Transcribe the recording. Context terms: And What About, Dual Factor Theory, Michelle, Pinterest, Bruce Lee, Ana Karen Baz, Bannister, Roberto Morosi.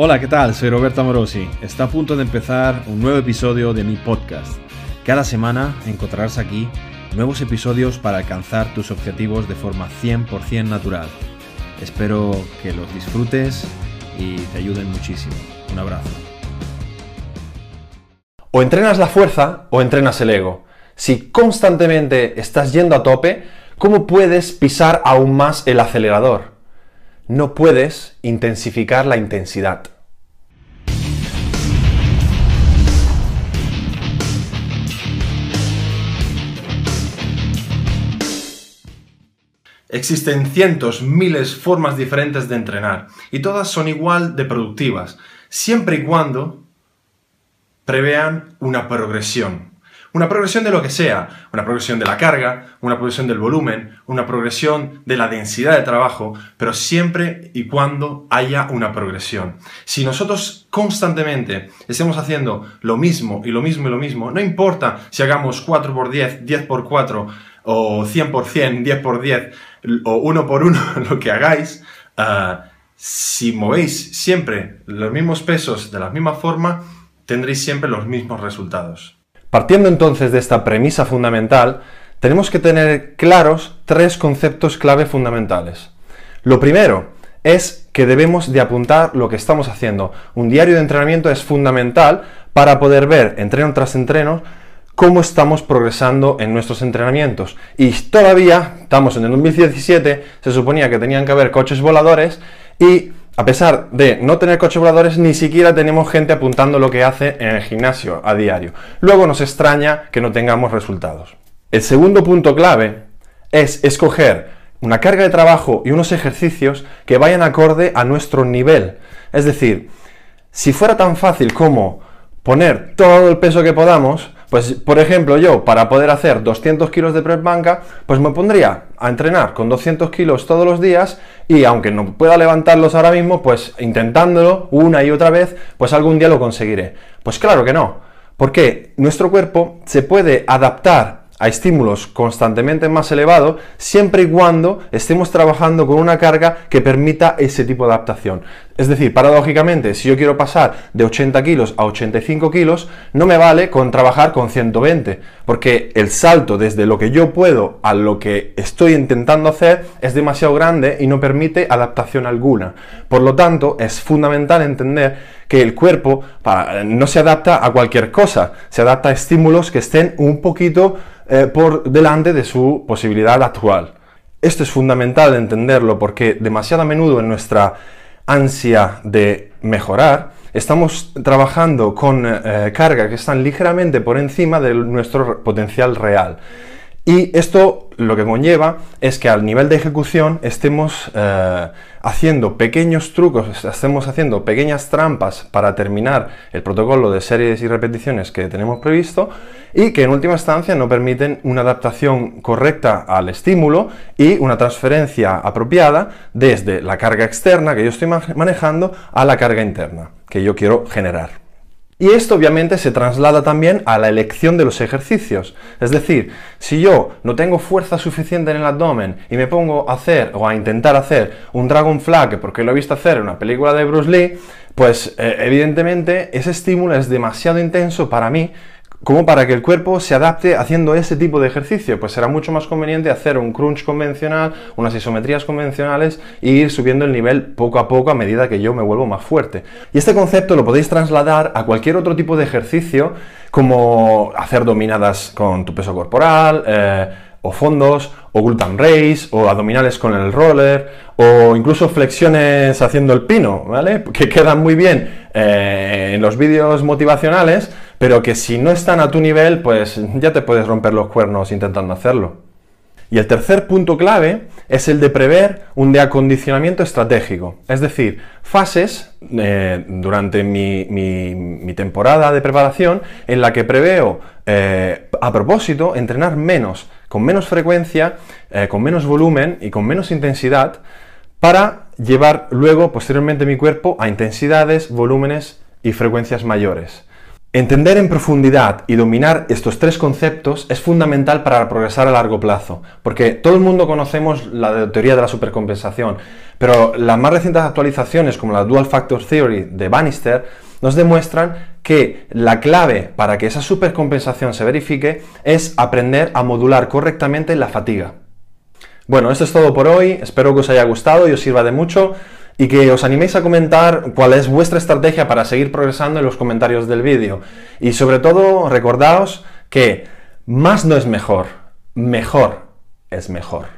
Hola, ¿qué tal? Soy Roberto Morosi. Está a punto de empezar un nuevo episodio de mi podcast. Cada semana encontrarás aquí nuevos episodios para alcanzar tus objetivos de forma 100% natural. Espero que los disfrutes y te ayuden muchísimo. Un abrazo. O entrenas la fuerza o entrenas el ego. Si constantemente estás yendo a tope, ¿cómo puedes pisar aún más el acelerador? No puedes intensificar la intensidad. Existen cientos, miles de formas diferentes de entrenar y todas son igual de productivas, siempre y cuando prevean una progresión. Una progresión de lo que sea, una progresión de la carga, una progresión del volumen, una progresión de la densidad de trabajo, pero siempre y cuando haya una progresión. Si nosotros constantemente estemos haciendo lo mismo y lo mismo y lo mismo, no importa si hagamos 4x10, 10x4 o 100x100, 10x10 o 1x1, lo que hagáis, si movéis siempre los mismos pesos de la misma forma, tendréis siempre los mismos resultados. Partiendo entonces de esta premisa fundamental, tenemos que tener claros tres conceptos clave fundamentales. Lo primero es que debemos de apuntar lo que estamos haciendo. Un diario de entrenamiento es fundamental para poder ver, entreno tras entreno, cómo estamos progresando en nuestros entrenamientos. Y todavía, estamos en el 2017, se suponía que tenían que haber coches voladores y a pesar de no tener coches voladores, ni siquiera tenemos gente apuntando lo que hace en el gimnasio a diario. Luego nos extraña que no tengamos resultados. El segundo punto clave es escoger una carga de trabajo y unos ejercicios que vayan acorde a nuestro nivel. Es decir, si fuera tan fácil como poner todo el peso que podamos, pues por ejemplo yo, para poder hacer 200 kilos de press banca, pues me pondría a entrenar con 200 kilos todos los días y aunque no pueda levantarlos ahora mismo, pues intentándolo una y otra vez, pues algún día lo conseguiré. Pues claro que no, porque nuestro cuerpo se puede adaptar a estímulos constantemente más elevados siempre y cuando estemos trabajando con una carga que permita ese tipo de adaptación. Es decir, paradójicamente, si yo quiero pasar de 80 kilos a 85 kilos, no me vale con trabajar con 120, porque el salto desde lo que yo puedo a lo que estoy intentando hacer es demasiado grande y no permite adaptación alguna. Por lo tanto, es fundamental entender que el cuerpo no se adapta a cualquier cosa, se adapta a estímulos que estén un poquito por delante de su posibilidad actual. Esto es fundamental entenderlo porque demasiado a menudo en nuestra ansia de mejorar estamos trabajando con cargas que están ligeramente por encima de nuestro potencial real. Y esto lo que conlleva es que al nivel de ejecución estemos haciendo pequeños trucos, estemos haciendo pequeñas trampas para terminar el protocolo de series y repeticiones que tenemos previsto y que en última instancia no permiten una adaptación correcta al estímulo y una transferencia apropiada desde la carga externa que yo estoy manejando a la carga interna que yo quiero generar. Y esto obviamente se traslada también a la elección de los ejercicios. Es decir, si yo no tengo fuerza suficiente en el abdomen y me pongo a hacer o a intentar hacer un dragon flag porque lo he visto hacer en una película de Bruce Lee, pues evidentemente ese estímulo es demasiado intenso para mí como para que el cuerpo se adapte haciendo ese tipo de ejercicio. Pues será mucho más conveniente hacer un crunch convencional, unas isometrías convencionales e ir subiendo el nivel poco a poco a medida que yo me vuelvo más fuerte. Y este concepto lo podéis trasladar a cualquier otro tipo de ejercicio, como hacer dominadas con tu peso corporal, o fondos, o glute raise, o abdominales con el roller, o incluso flexiones haciendo el pino, ¿vale? Que quedan muy bien en los vídeos motivacionales, pero que si no están a tu nivel, pues ya te puedes romper los cuernos intentando hacerlo. Y el tercer punto clave es el de prever un de acondicionamiento estratégico. Es decir, fases durante mi temporada de preparación en la que preveo a propósito entrenar menos, con menos frecuencia, con menos volumen y con menos intensidad para llevar luego posteriormente mi cuerpo a intensidades, volúmenes y frecuencias mayores. Entender en profundidad y dominar estos tres conceptos es fundamental para progresar a largo plazo, porque todo el mundo conocemos la teoría de la supercompensación, pero las más recientes actualizaciones, como la Dual Factor Theory de Bannister, nos demuestran que la clave para que esa supercompensación se verifique es aprender a modular correctamente la fatiga. Bueno, esto es todo por hoy, espero que os haya gustado y os sirva de mucho, y que os animéis a comentar cuál es vuestra estrategia para seguir progresando en los comentarios del vídeo. Y sobre todo, recordaos que más no es mejor, mejor es mejor.